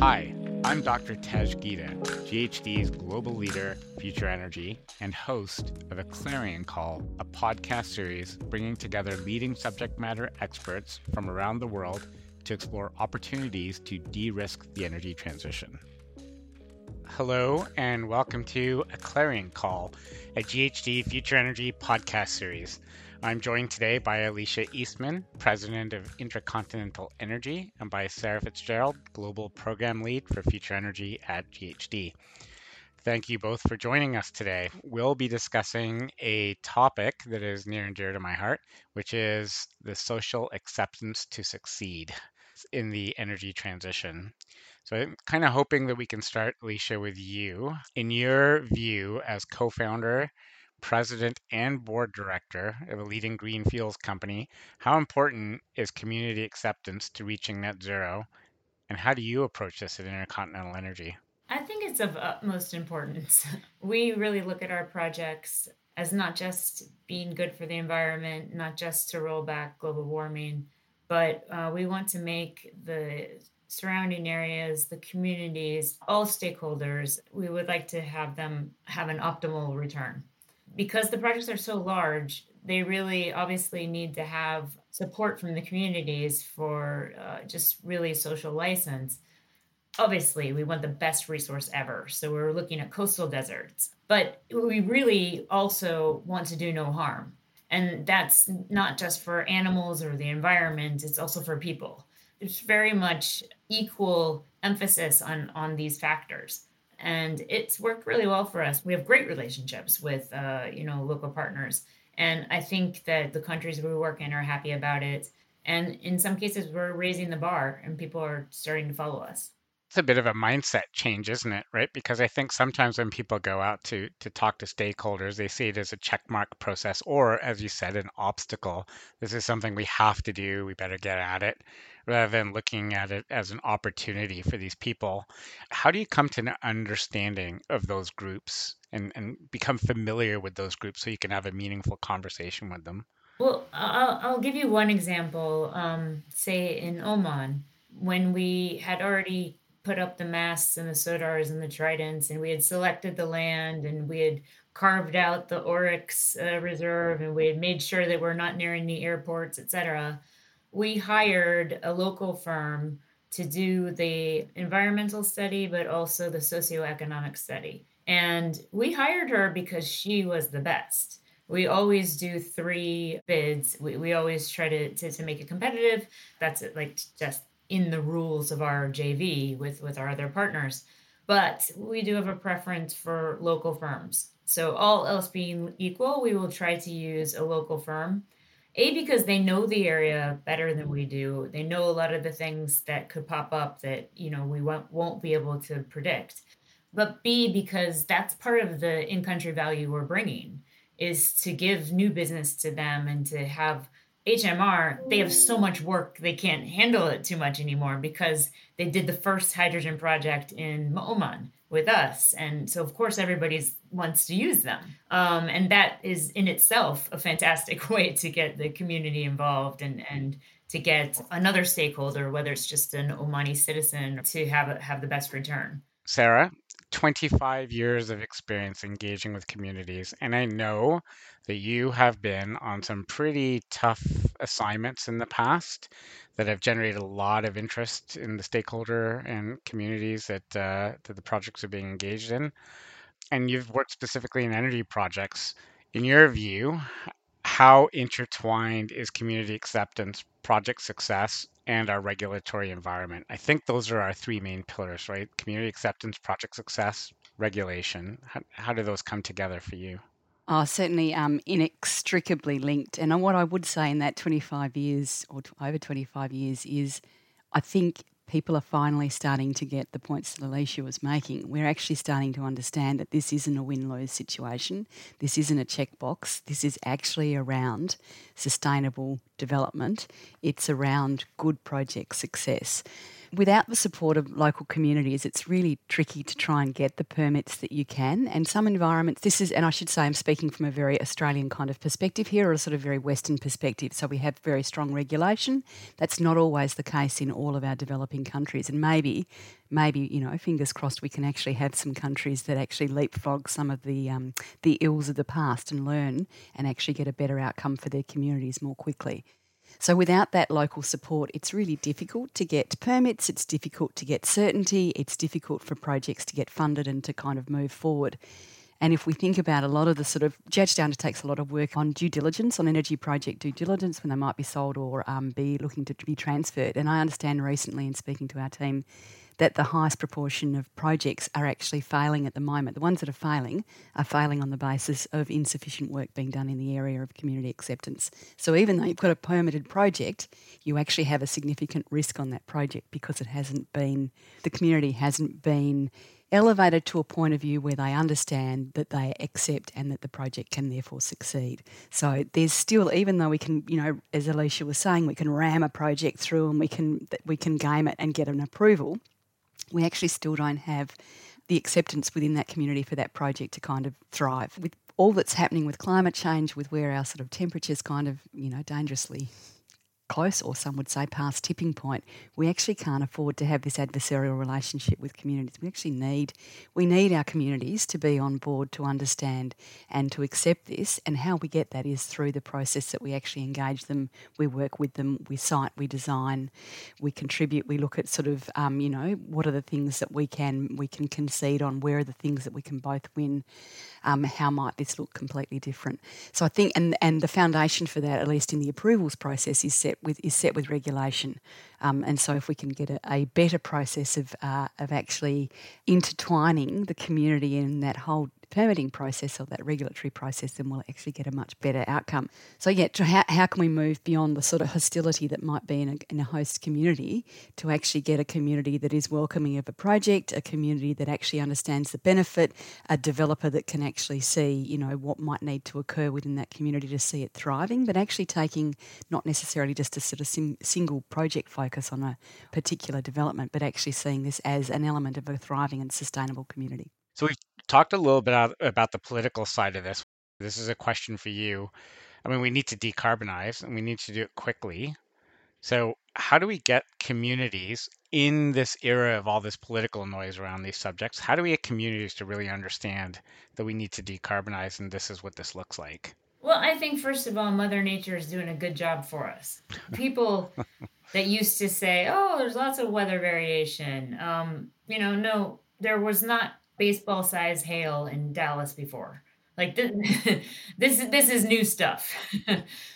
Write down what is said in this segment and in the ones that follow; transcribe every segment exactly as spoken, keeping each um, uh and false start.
Hi, I'm Doctor Tej Gita, G H D's global leader, Future Energy, and host of A Clarion Call, a podcast series bringing together leading subject matter experts from around the world to explore opportunities to de-risk the energy transition. Hello, and welcome to A Clarion Call, a G H D Future Energy podcast series. I'm joined today by Alicia Eastman, President of InterContinental Energy, and by Sarah FitzGerald, Global Program Lead for Future Energy at G H D. Thank you both for joining us today. We'll be discussing a topic that is near and dear to my heart, which is the social acceptance to succeed in the energy transition. So I'm kind of hoping that we can start, Alicia, with you. In your view as co-founder, president and board director of a leading green fuels company, how important is community acceptance to reaching net zero? And how do you approach this at InterContinental Energy? I think it's of utmost importance. We really look at our projects as not just being good for the environment, not just to roll back global warming, but uh, we want to make the surrounding areas, the communities, all stakeholders, we would like to have them have an optimal return. Because the projects are so large, they really obviously need to have support from the communities for uh, just really social license. Obviously, we want the best resource ever. So we're looking at coastal deserts, but we really also want to do no harm. And that's not just for animals or the environment, it's also for people. There's very much equal emphasis on, on these factors. And it's worked really well for us. We have great relationships with, uh, you know, local partners. And I think that the countries we work in are happy about it. And in some cases, we're raising the bar and people are starting to follow us. It's a bit of a mindset change, isn't it? Right? Because I think sometimes when people go out to to talk to stakeholders, they see it as a checkmark process or, as you said, an obstacle. This is something we have to do. We better get at it, rather than looking at it as an opportunity for these people. How do you come to an understanding of those groups and, and become familiar with those groups so you can have a meaningful conversation with them? Well, I'll, I'll give you one example. Um, say in Oman, when we had already put up the masts and the sodars and the tridents, and we had selected the land, and we had carved out the Oryx uh, reserve, and we had made sure that we're not nearing the airports, et cetera. We hired a local firm to do the environmental study, but also the socioeconomic study. And we hired her because she was the best. We always do three bids. We, we always try to, to, to make it competitive. That's it, like just in the rules of our J V with, with our other partners. But we do have a preference for local firms. So all else being equal, we will try to use a local firm. A, because they know the area better than we do. They know a lot of the things that could pop up that, you know, we won't, won't be able to predict. But B, because that's part of the in-country value we're bringing, is to give new business to them and to have H M R, they have so much work, they can't handle it too much anymore because they did the first hydrogen project in Oman with us. And so, of course, everybody wants to use them. Um, and that is in itself a fantastic way to get the community involved and, and to get another stakeholder, whether it's just an Omani citizen, to have a, have the best return. Sarah? twenty-five years of experience engaging with communities. And I know that you have been on some pretty tough assignments in the past that have generated a lot of interest in the stakeholder and communities that, uh, that the projects are being engaged in. And you've worked specifically in energy projects. In your view, how intertwined is community acceptance, project success, and our regulatory environment? I think those are our three main pillars, right? Community acceptance, project success, regulation. How, how do those come together for you? Oh, certainly um, inextricably linked. And what I would say in that twenty-five years or over twenty-five years is I think people are finally starting to get the points that Alicia was making. We're actually starting to understand that this isn't a win-lose situation. This isn't a checkbox. This is actually around sustainable development. It's around good project success. without the support of local communities, it's really tricky to try and get the permits that you can. And some environments, this is, and I should say I'm speaking from a very Australian kind of perspective here, or a sort of very Western perspective. So we have very strong regulation. That's not always the case in all of our developing countries. And maybe, maybe, you know, fingers crossed, we can actually have some countries that actually leapfrog some of the um, the ills of the past and learn and actually get a better outcome for their communities more quickly. So without that local support, it's really difficult to get permits, it's difficult to get certainty, it's difficult for projects to get funded and to kind of move forward. And if we think about a lot of the sort of, G H D undertakes a lot of work on due diligence, on energy project due diligence when they might be sold or um, be looking to be transferred. And I understand recently in speaking to our team that the highest proportion of projects are actually failing at the moment. The ones that are failing are failing on the basis of insufficient work being done in the area of community acceptance. So even though you've got a permitted project, you actually have a significant risk on that project because it hasn't been, the community hasn't been elevated to a point of view where they understand that they accept and that the project can therefore succeed. So there's still, even though we can, you know, as Alicia was saying, we can ram a project through and we can we can game it and get an approval, we actually still don't have the acceptance within that community for that project to kind of thrive. With all that's happening with climate change, with where our sort of temperatures kind of, you know, dangerously close, or some would say past tipping point, we actually can't afford to have this adversarial relationship with communities. We actually need, we need our communities to be on board, to understand and to accept this. And how we get that is through the process that we actually engage them, we work with them, we site, we design, we contribute, we look at sort of, um, you know, what are the things that we can, we can concede on, where are the things that we can both win, um, how might this look completely different. So I think, and, and the foundation for that, at least in the approvals process, is set with is set with regulation, um, and so if we can get a, a better process of uh, of actually intertwining the community in that whole permitting process or that regulatory process, then we'll actually get a much better outcome. So yeah, how, how can we move beyond the sort of hostility that might be in a, in a host community to actually get a community that is welcoming of a project, a community that actually understands the benefit, a developer that can actually see, you know, what might need to occur within that community to see it thriving, but actually taking not necessarily just a sort of sim- single project focus on a particular development, but actually seeing this as an element of a thriving and sustainable community. So we've talked a little bit about the political side of this. This is a question for you. I mean, we need to decarbonize and we need to do it quickly. So how do we get communities in this era of all this political noise around these subjects? How do we get communities to really understand that we need to decarbonize and this is what this looks like? Well, I think, first of all, Mother Nature is doing a good job for us. People that used to say, oh, there's lots of weather variation. Um, you know, no, there was not baseball size hail in Dallas before. Like this, this, this is new stuff.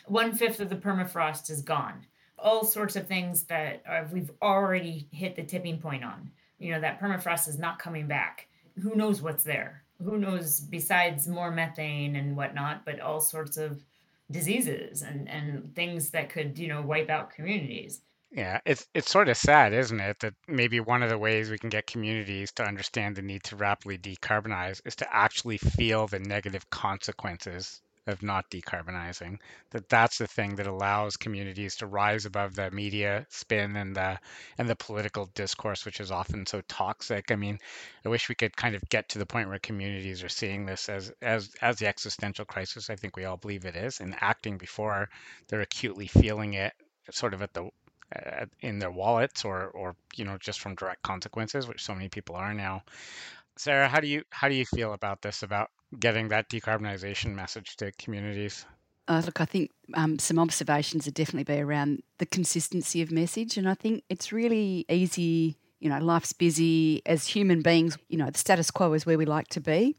One fifth of the permafrost is gone. All sorts of things that uh, we've already hit the tipping point on. You know, that permafrost is not coming back. Who knows what's there? Who knows besides more methane and whatnot, but all sorts of diseases and, and things that could, you know, wipe out communities. Yeah, it's it's sort of sad, isn't it, that maybe one of the ways we can get communities to understand the need to rapidly decarbonize is to actually feel the negative consequences of not decarbonizing. That that's the thing that allows communities to rise above the media spin and the and the political discourse, which is often so toxic. I mean, I wish we could kind of get to the point where communities are seeing this as as as the existential crisis I think we all believe it is, and acting before they're acutely feeling it, sort of at the in their wallets or, or, you know, just from direct consequences, which so many people are now. Sarah, how do you, how do you feel about this, about getting that decarbonization message to communities? Uh, look, I think um, some observations would definitely be around the consistency of message. And I think it's really easy, you know, life's busy as human beings, you know, the status quo is where we like to be.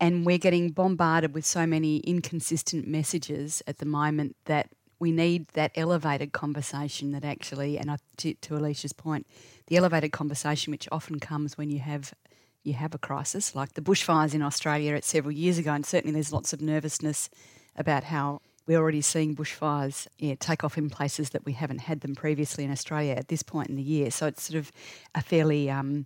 And we're getting bombarded with so many inconsistent messages at the moment that we need that elevated conversation that actually, and I, to, to Alicia's point, the elevated conversation which often comes when you have you have a crisis, like the bushfires in Australia at several years ago, and certainly there's lots of nervousness about how we're already seeing bushfires, you know, take off in places that we haven't had them previously in Australia at this point in the year. So it's sort of a fairly um,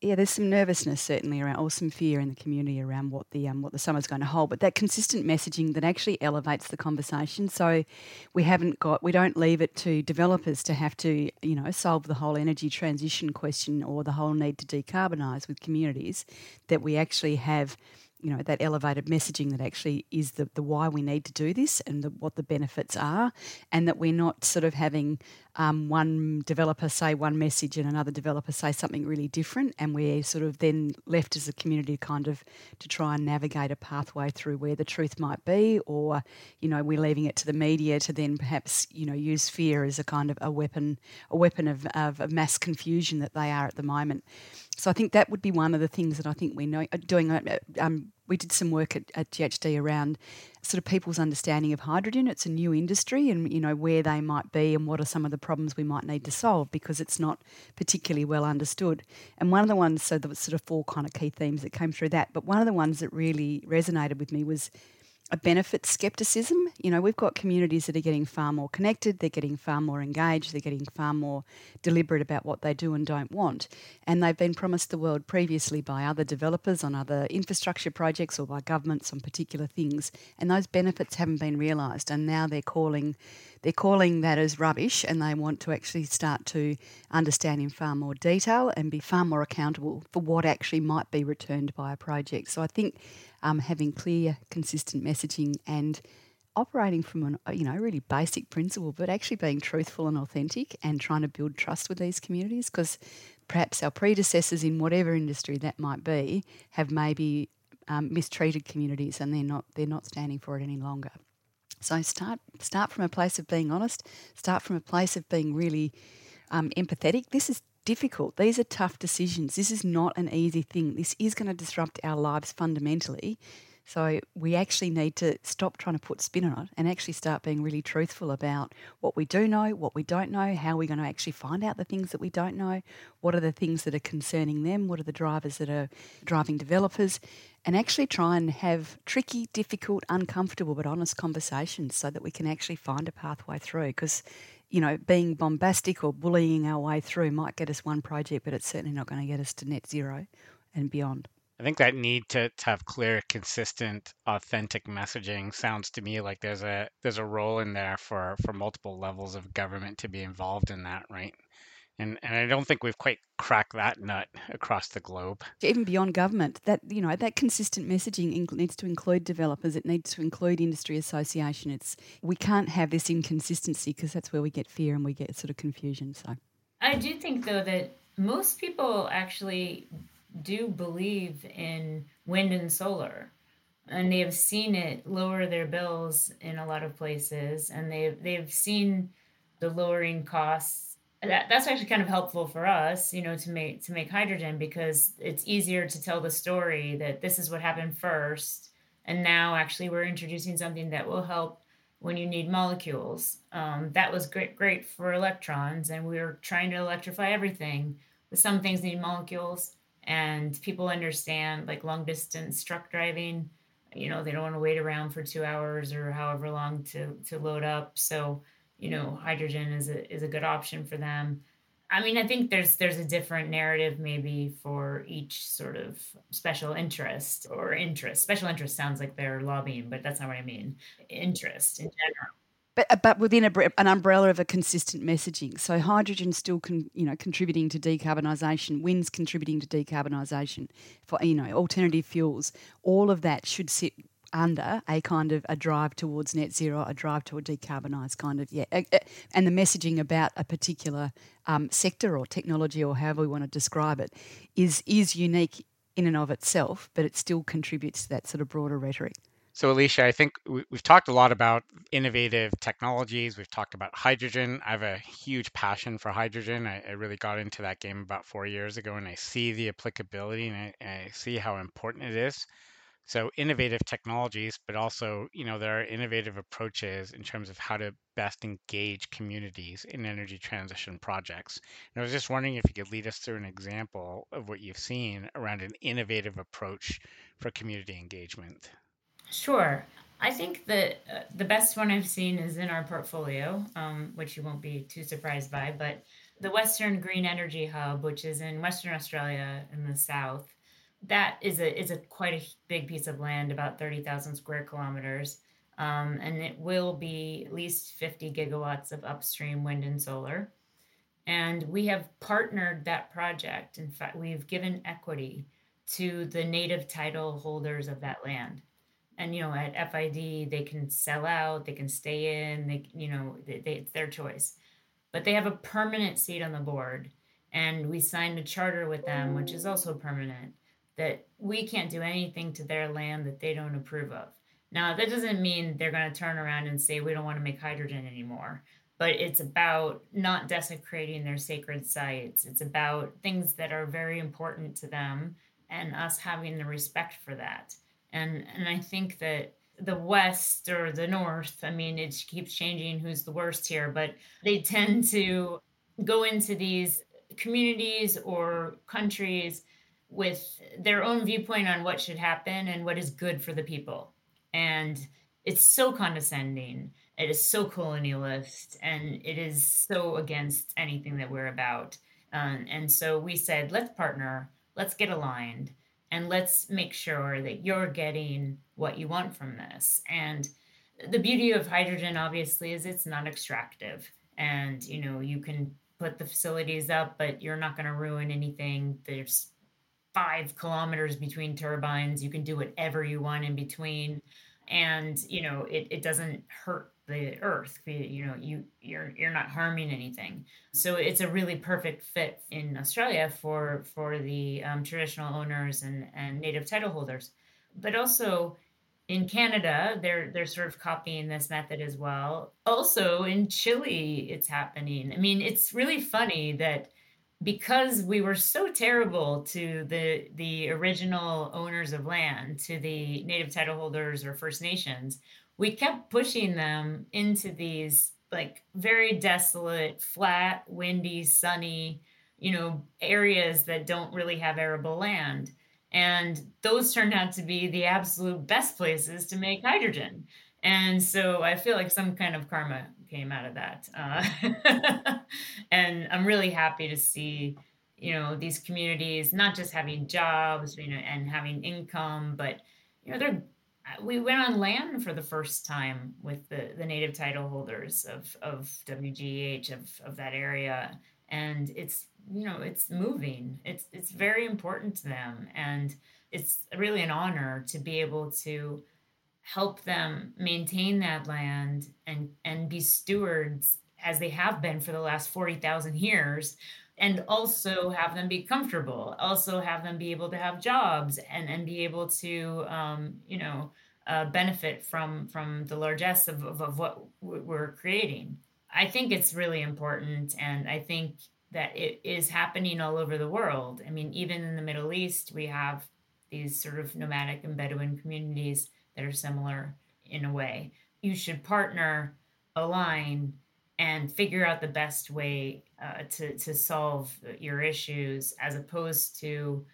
yeah, there's some nervousness certainly around, or some fear in the community around what the um, what the summer's going to hold. But that consistent messaging that actually elevates the conversation, so we haven't got, we don't leave it to developers to have to, you know, solve the whole energy transition question or the whole need to decarbonise with communities. That we actually have, you know, that elevated messaging that actually is the, the why we need to do this and the, what the benefits are, and that we're not sort of having um, one developer say one message and another developer say something really different, and we're sort of then left as a community kind of to try and navigate a pathway through where the truth might be, or, you know, we're leaving it to the media to then perhaps, you know, use fear as a kind of a weapon, a weapon of, of, of mass confusion that they are at the moment. So I think that would be one of the things that I think we're know, doing. Um, we did some work at, at G H D around sort of people's understanding of hydrogen. It's a new industry, and, you know, where they might be and what are some of the problems we might need to solve, because it's not particularly well understood. And one of the ones, so there was sort of four kind of key themes that came through that, but one of the ones that really resonated with me was a benefit scepticism. You know, we've got communities that are getting far more connected, they're getting far more engaged, they're getting far more deliberate about what they do and don't want. And they've been promised the world previously by other developers on other infrastructure projects or by governments on particular things. And those benefits haven't been realised. And now they're calling they're calling that as rubbish, and they want to actually start to understand in far more detail and be far more accountable for what actually might be returned by a project. So I think Um, having clear, consistent messaging and operating from an, you know, really basic principle, but actually being truthful and authentic and trying to build trust with these communities, because perhaps our predecessors in whatever industry that might be have maybe um, mistreated communities, and they're not they're not standing for it any longer. So start start from a place of being honest. Start from a place of being really um, empathetic. This is difficult. These are tough decisions. This is not an easy thing. This is going to disrupt our lives fundamentally. So we actually need to stop trying to put spin on it and actually start being really truthful about what we do know, what we don't know, how we're going to actually find out the things that we don't know, what are the things that are concerning them, what are the drivers that are driving developers, and actually try and have tricky, difficult, uncomfortable but honest conversations so that we can actually find a pathway through, because, you know, being bombastic or bullying our way through might get us one project, but it's certainly not going to get us to net zero and beyond. I think that need to, to have clear, consistent, authentic messaging sounds to me like there's a there's a role in there for, for multiple levels of government to be involved in that, right? And and I don't think we've quite cracked that nut across the globe. Even beyond government, that, you know, that consistent messaging needs to include developers. It needs to include industry association. It's we can't have this inconsistency, because that's where we get fear and we get sort of confusion. So I do think though that most people actually do believe in wind and solar, and they have seen it lower their bills in a lot of places, and they they've seen the lowering costs. That that's actually kind of helpful for us, you know, to make to make hydrogen, because it's easier to tell the story that this is what happened first, and now actually we're introducing something that will help when you need molecules. Um, that was great great for electrons, and we were trying to electrify everything, but some things need molecules. And people understand, like, long distance truck driving, you know, they don't want to wait around for two hours or however long to, to load up. So, you know, hydrogen is a, is a good option for them. I mean, I think there's, there's a different narrative maybe for each sort of special interest or interest. Special interest sounds like they're lobbying, but that's not what I mean. Interest in general. But, but within a, an umbrella of a consistent messaging. So hydrogen's still con, you know, contributing to decarbonisation, wind's contributing to decarbonisation, for, you know, alternative fuels. All of that should sit under a kind of a drive towards net zero, a drive to a decarbonised kind of, yeah. And the messaging about a particular um, sector or technology or however we want to describe it is is unique in and of itself, but it still contributes to that sort of broader rhetoric. So, Alicia, I think we've talked a lot about innovative technologies. We've talked about hydrogen. I have a huge passion for hydrogen. I, I really got into that game about four years ago, and I see the applicability, and I, and I see how important it is. So innovative technologies, but also, you know, there are innovative approaches in terms of how to best engage communities in energy transition projects. And I was just wondering if you could lead us through an example of what you've seen around an innovative approach for community engagement. Sure. I think that uh, the best one I've seen is in our portfolio, um, which you won't be too surprised by, but the Western Green Energy Hub, which is in Western Australia in the south, that is a is a quite a big piece of land, about thirty thousand square kilometers. Um, and it will be at least fifty gigawatts of upstream wind and solar. And we have partnered that project. In fact, we've given equity to the native title holders of that land. And, you know, at F I D, they can sell out, they can stay in, they, you know, they, they, it's their choice. But they have a permanent seat on the board. And we signed a charter with them, which is also permanent, that we can't do anything to their land that they don't approve of. Now, that doesn't mean they're going to turn around and say, we don't want to make hydrogen anymore. But it's about not desecrating their sacred sites. It's about things that are very important to them and us having the respect for that. And and I think that the West or the North, I mean, it keeps changing who's the worst here, but they tend to go into these communities or countries with their own viewpoint on what should happen and what is good for the people. And it's so condescending. It is so colonialist, and it is so against anything that we're about. Um, and so we said, let's partner, let's get aligned, and let's make sure that you're getting what you want from this. And the beauty of hydrogen, obviously, is it's not extractive. And, you know, you can put the facilities up, but you're not going to ruin anything. There's five kilometers between turbines. You can do whatever you want in between. And, you know, it, it doesn't hurt the earth. You know, you, you're you're not harming anything. So it's a really perfect fit in Australia for for the um, traditional owners and, and native title holders. But also in Canada, they're they're sort of copying this method as well. Also in Chile, it's happening. I mean, it's really funny that because we were so terrible to the the original owners of land, to the native title holders or First Nations, we kept pushing them into these like very desolate, flat, windy, sunny, you know, areas that don't really have arable land. And those turned out to be the absolute best places to make hydrogen. And so I feel like some kind of karma came out of that. Uh, and I'm really happy to see, you know, these communities not just having jobs, you know, and having income, but, you know, they're, we went on land for the first time with the, the native title holders of, of W G H, of, of that area. And it's, you know, it's moving. It's, it's very important to them. And it's really an honor to be able to help them maintain that land and, and be stewards as they have been for the last forty thousand years, and also have them be comfortable, also have them be able to have jobs and, and be able to, um, you know, uh, benefit from, from the largesse of, of, of what we're creating. I think it's really important. And I think that it is happening all over the world. I mean, even in the Middle East, we have these sort of nomadic and Bedouin communities that are similar in a way. You should partner, align, and figure out the best way uh, to, to solve your issues, as opposed to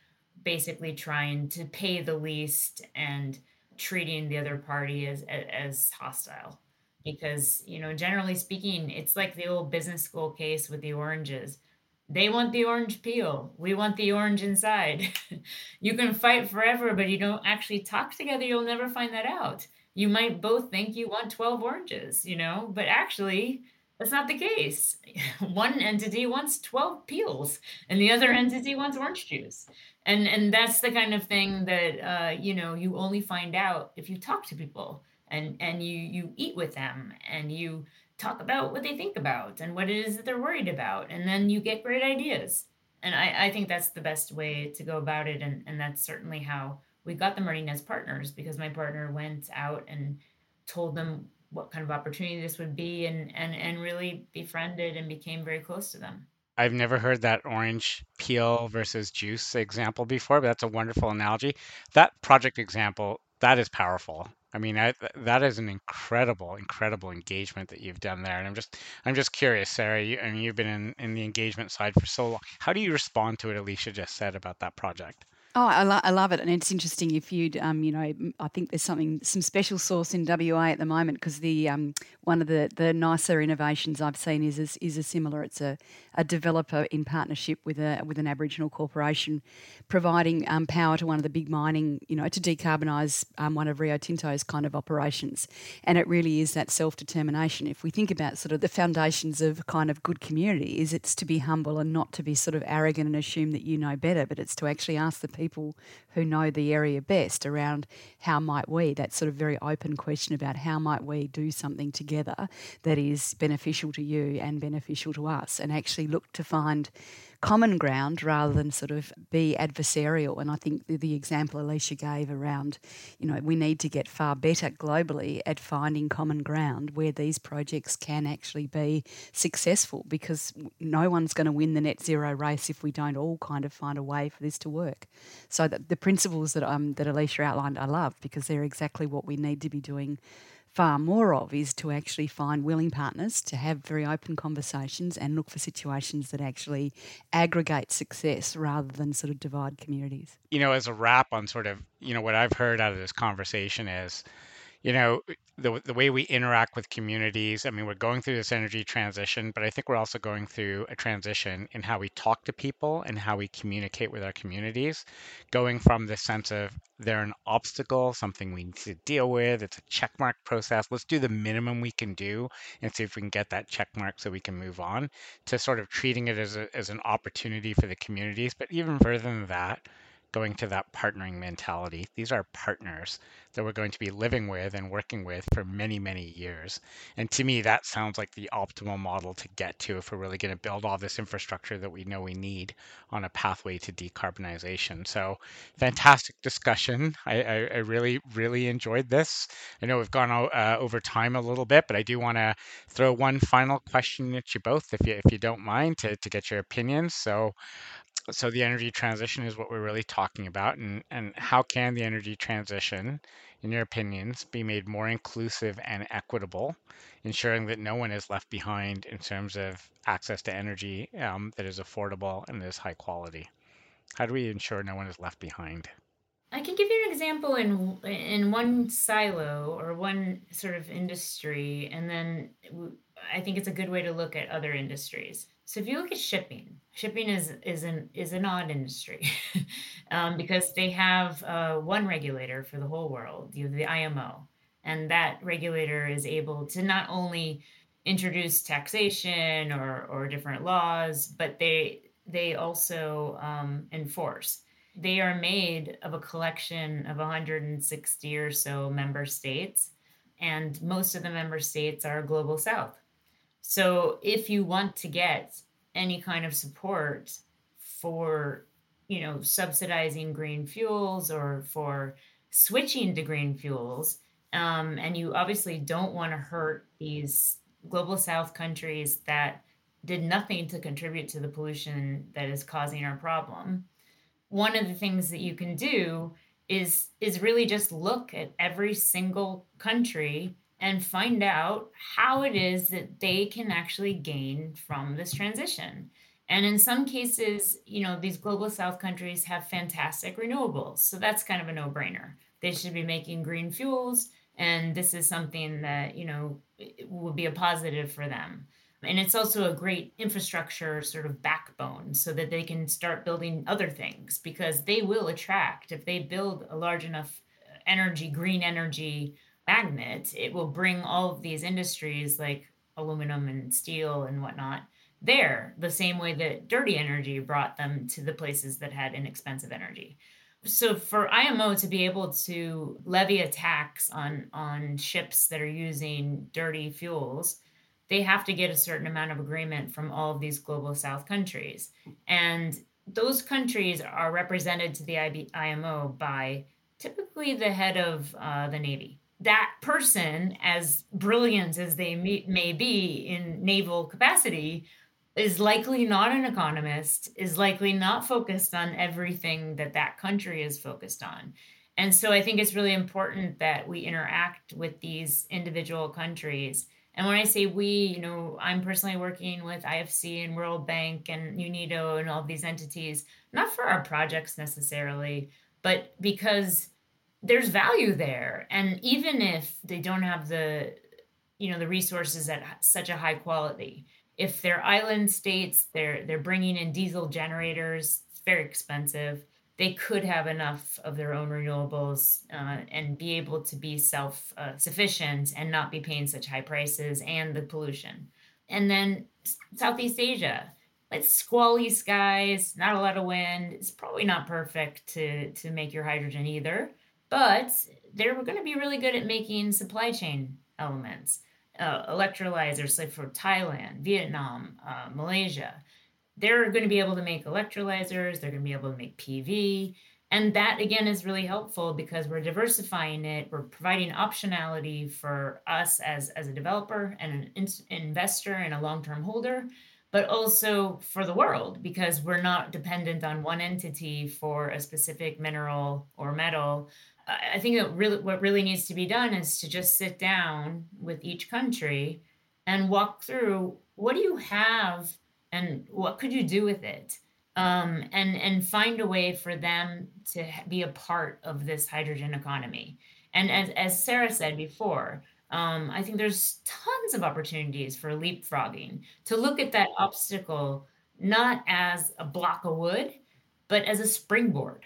basically trying to pay the least and treating the other party as, as, as hostile. Because, you know, generally speaking, it's like the old business school case with the oranges. They want the orange peel. We want the orange inside. You can fight forever, but you don't actually talk together. You'll never find that out. You might both think you want twelve oranges, you know, but actually that's not the case. One entity wants twelve peels and the other entity wants orange juice. And and that's the kind of thing that, uh, you know, you only find out if you talk to people and, and you, you eat with them and you talk about what they think about and what it is that they're worried about. And then you get great ideas. And I, I think that's the best way to go about it. And, and that's certainly how we got the Marine as partners, because my partner went out and told them what kind of opportunity this would be, and, and, and really befriended and became very close to them. I've never heard that orange peel versus juice example before, but that's a wonderful analogy. That project example, that is powerful. I mean, I, that is an incredible, incredible engagement that you've done there. And I'm just I'm just curious, Sarah, you, I mean, you've been in, in the engagement side for so long. How do you respond to what Alicia just said about that project? Oh, I, lo- I love it. And it's interesting if you'd, um, you know, I think there's something, some special sauce in W A at the moment, because the um, one of the, the nicer innovations I've seen is is, is a similar. It's a, a developer in partnership with a with an Aboriginal corporation providing um, power to one of the big mining, you know, to decarbonise um, one of Rio Tinto's kind of operations. And it really is that self-determination. If we think about sort of the foundations of kind of good community, is it's to be humble and not to be sort of arrogant and assume that you know better, but it's to actually ask the people people who know the area best around how might we, that sort of very open question about how might we do something together that is beneficial to you and beneficial to us, and actually look to find common ground rather than sort of be adversarial. And I think the, the example Alicia gave around, you know, we need to get far better globally at finding common ground where these projects can actually be successful, because no one's going to win the net zero race if we don't all kind of find a way for this to work. So that the principles that um, that Alicia outlined, I love, because they're exactly what we need to be doing far more of, is to actually find willing partners, to have very open conversations and look for situations that actually aggregate success rather than sort of divide communities. You know, as a wrap on sort of, you know, what I've heard out of this conversation is, you know, the the way we interact with communities. I mean, we're going through this energy transition, but I think we're also going through a transition in how we talk to people and how we communicate with our communities, going from this sense of they're an obstacle, something we need to deal with, it's a checkmark process, let's do the minimum we can do and see if we can get that checkmark so we can move on, to sort of treating it as, a, as an opportunity for the communities. But even further than that, going to that partnering mentality. These are partners that we're going to be living with and working with for many, many years. And to me, that sounds like the optimal model to get to if we're really going to build all this infrastructure that we know we need on a pathway to decarbonization. So fantastic discussion. I, I, I really, really enjoyed this. I know we've gone uh, over time a little bit, but I do want to throw one final question at you both, if you, if you don't mind, to, to get your opinions. So So the energy transition is what we're really talking about, and, and how can the energy transition, in your opinions, be made more inclusive and equitable, ensuring that no one is left behind in terms of access to energy um, that is affordable and is high quality? How do we ensure no one is left behind? I can give you an example in in one silo or one sort of industry, and then I think it's a good way to look at other industries. So if you look at shipping, shipping is is an is an odd industry um, because they have uh, one regulator for the whole world, you know, the I M O, and that regulator is able to not only introduce taxation or or different laws, but they they also um, enforce. They are made of a collection of one hundred sixty or so member states, and most of the member states are global south. So if you want to get any kind of support for, you know, subsidizing green fuels or for switching to green fuels, um, and you obviously don't want to hurt these global south countries that did nothing to contribute to the pollution that is causing our problem, one of the things that you can do is is really just look at every single country and find out how it is that they can actually gain from this transition. And in some cases, you know, these global south countries have fantastic renewables. So that's kind of a no-brainer. They should be making green fuels, and this is something that, you know, will be a positive for them. And it's also a great infrastructure sort of backbone so that they can start building other things, because they will attract, if they build a large enough energy, green energy magnet, it will bring all of these industries like aluminum and steel and whatnot there, the same way that dirty energy brought them to the places that had inexpensive energy. So for I M O to be able to levy a tax on, on ships that are using dirty fuels, they have to get a certain amount of agreement from all of these global south countries. And those countries are represented to the I M O by typically the head of uh, the Navy. That person, as brilliant as they may be in naval capacity, is likely not an economist, is likely not focused on everything that that country is focused on. And so I think it's really important that we interact with these individual countries And when I say we, you know, I'm personally working with I F C and World Bank and UNIDO and all of these entities, not for our projects necessarily, but because there's value there. And even if they don't have the, you know, the resources at such a high quality, if they're island states, they're they're bringing in diesel generators, it's very expensive. They could have enough of their own renewables uh, and be able to be self-sufficient uh, and not be paying such high prices and the pollution. And then Southeast Asia, it's squally skies, not a lot of wind. It's probably not perfect to, to make your hydrogen either, but they're going to be really good at making supply chain elements, uh, electrolyzers, like for Thailand, Vietnam, uh, Malaysia. They're going to be able to make electrolyzers. They're going to be able to make P V. And that, again, is really helpful because we're diversifying it. We're providing optionality for us as, as a developer and an in- investor and a long-term holder, but also for the world because we're not dependent on one entity for a specific mineral or metal. I think that really, what really needs to be done is to just sit down with each country and walk through, what do you have and what could you do with it? Um, and, and find a way for them to be a part of this hydrogen economy. And as, as Sarah said before, um, I think there's tons of opportunities for leapfrogging, to look at that obstacle not as a block of wood, but as a springboard,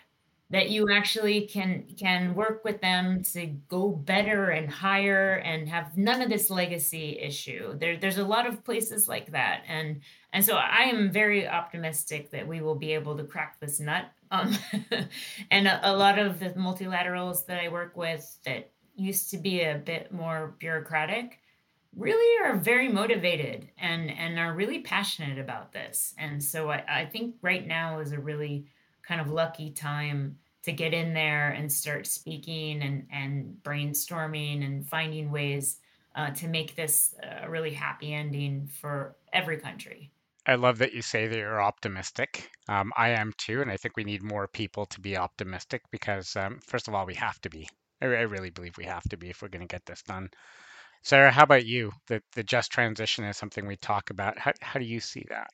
that you actually can can work with them to go better and higher and have none of this legacy issue. There, there's a lot of places like that. And and so I am very optimistic that we will be able to crack this nut. Um, and a, a lot of the multilaterals that I work with that used to be a bit more bureaucratic really are very motivated and, and are really passionate about this. And so I, I think right now is a really kind of lucky time to get in there and start speaking and, and brainstorming and finding ways uh, to make this a really happy ending for every country. I love that you say that you're optimistic. Um, I am too, and I think we need more people to be optimistic because, um, first of all, we have to be. I, I really believe we have to be if we're going to get this done. Sarah, how about you? The, the just transition is something we talk about. How, how do you see that?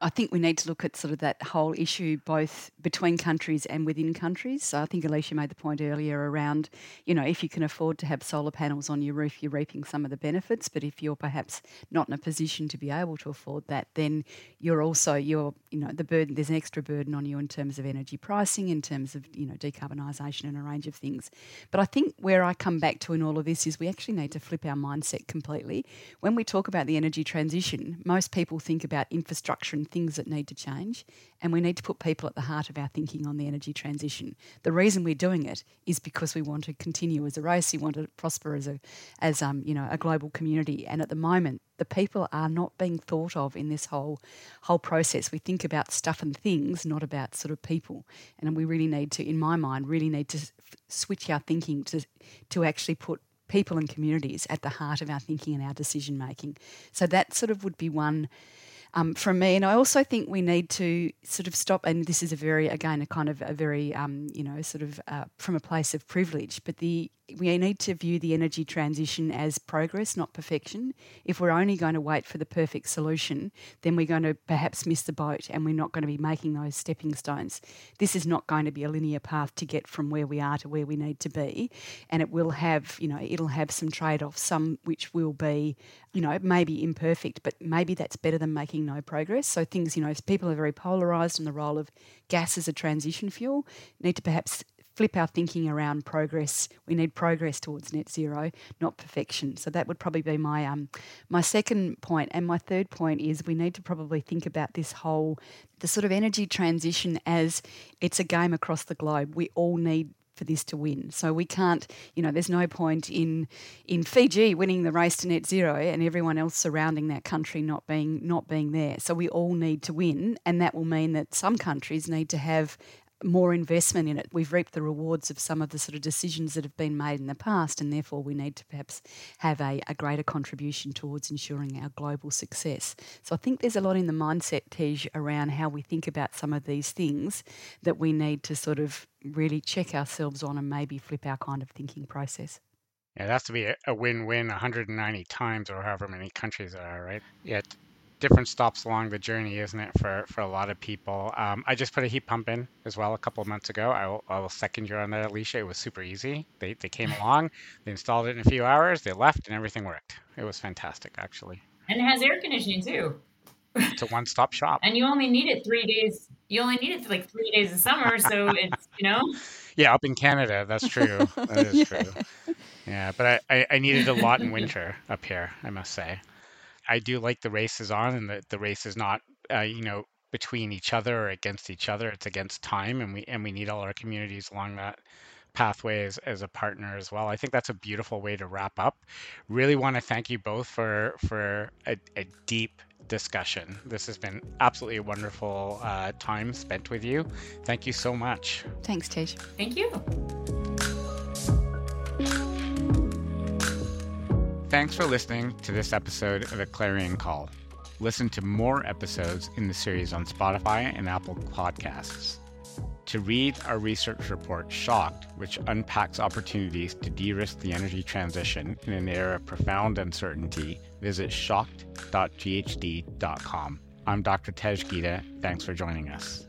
I think we need to look at sort of that whole issue both between countries and within countries. So I think Alicia made the point earlier around, you know, if you can afford to have solar panels on your roof, you're reaping some of the benefits. But if you're perhaps not in a position to be able to afford that, then you're also, you're, you know, the burden, there's an extra burden on you in terms of energy pricing, in terms of, you know, decarbonisation and a range of things. But I think where I come back to in all of this is we actually need to flip our mindset completely. When we talk about the energy transition, most people think about infrastructure and things that need to change, and we need to put people at the heart of our thinking on the energy transition. The reason we're doing it is because we want to continue as a race, we want to prosper as a, as um, you know, a global community. And at the moment, the people are not being thought of in this whole whole process. We think about stuff and things, not about sort of people. And we really need to, in my mind, really need to f- switch our thinking to to actually put people and communities at the heart of our thinking and our decision making. So that sort of would be one. Um, from me, and I also think we need to sort of stop, and this is a very, again, a kind of a very, um, you know, sort of uh, from a place of privilege, but the we need to view the energy transition as progress, not perfection. If we're only going to wait for the perfect solution, then we're going to perhaps miss the boat and we're not going to be making those stepping stones. This is not going to be a linear path to get from where we are to where we need to be. And it will have, you know, it'll have some trade-offs, some which will be, you know, maybe imperfect, but maybe that's better than making no progress. So things, you know, if people are very polarised on the role of gas as a transition fuel, need to perhaps flip our thinking around progress. We need progress towards net zero, not perfection. So that would probably be my um my second point. And my third point is we need to probably think about this whole, the sort of energy transition as it's a game across the globe. We all need for this to win. So we can't, you know, there's no point in in Fiji winning the race to net zero and everyone else surrounding that country not being not being there. So we all need to win, and that will mean that some countries need to have more investment in it. We've reaped the rewards of some of the sort of decisions that have been made in the past, and therefore we need to perhaps have a, a greater contribution towards ensuring our global success. So I think there's a lot in the mindset, Tej, around how we think about some of these things that we need to sort of really check ourselves on and maybe flip our kind of thinking process. Yeah, it has to be a win-win one hundred ninety times, or however many countries there are, right? Yeah, different stops along the journey, isn't it, for, for a lot of people. Um, I just put a heat pump in as well a couple of months ago. I will, I will second you on that, Alicia. It was super easy. They they came along, they installed it in a few hours, they left, and everything worked. It was fantastic, actually. And it has air conditioning, too. It's a one-stop shop. And you only need it three days. You only need it for like three days a summer, so it's, you know. Yeah, up in Canada, that's true. That is yeah. true. Yeah, but I, I, I needed a lot in winter up here, I must say. I do like the race is on, and the, the race is not, uh, you know, between each other or against each other. It's against time, and we and we need all our communities along that pathway as, as a partner as well. I think that's a beautiful way to wrap up. Really want to thank you both for for a, a deep discussion. This has been absolutely a wonderful uh, time spent with you. Thank you so much. Thanks, Tej. Thank you. Thanks for listening to this episode of A Clarion Call. Listen to more episodes in the series on Spotify and Apple Podcasts. To read our research report, SHOCKED, which unpacks opportunities to de-risk the energy transition in an era of profound uncertainty, visit shocked dot g h d dot com. I'm Doctor Tej Gita. Thanks for joining us.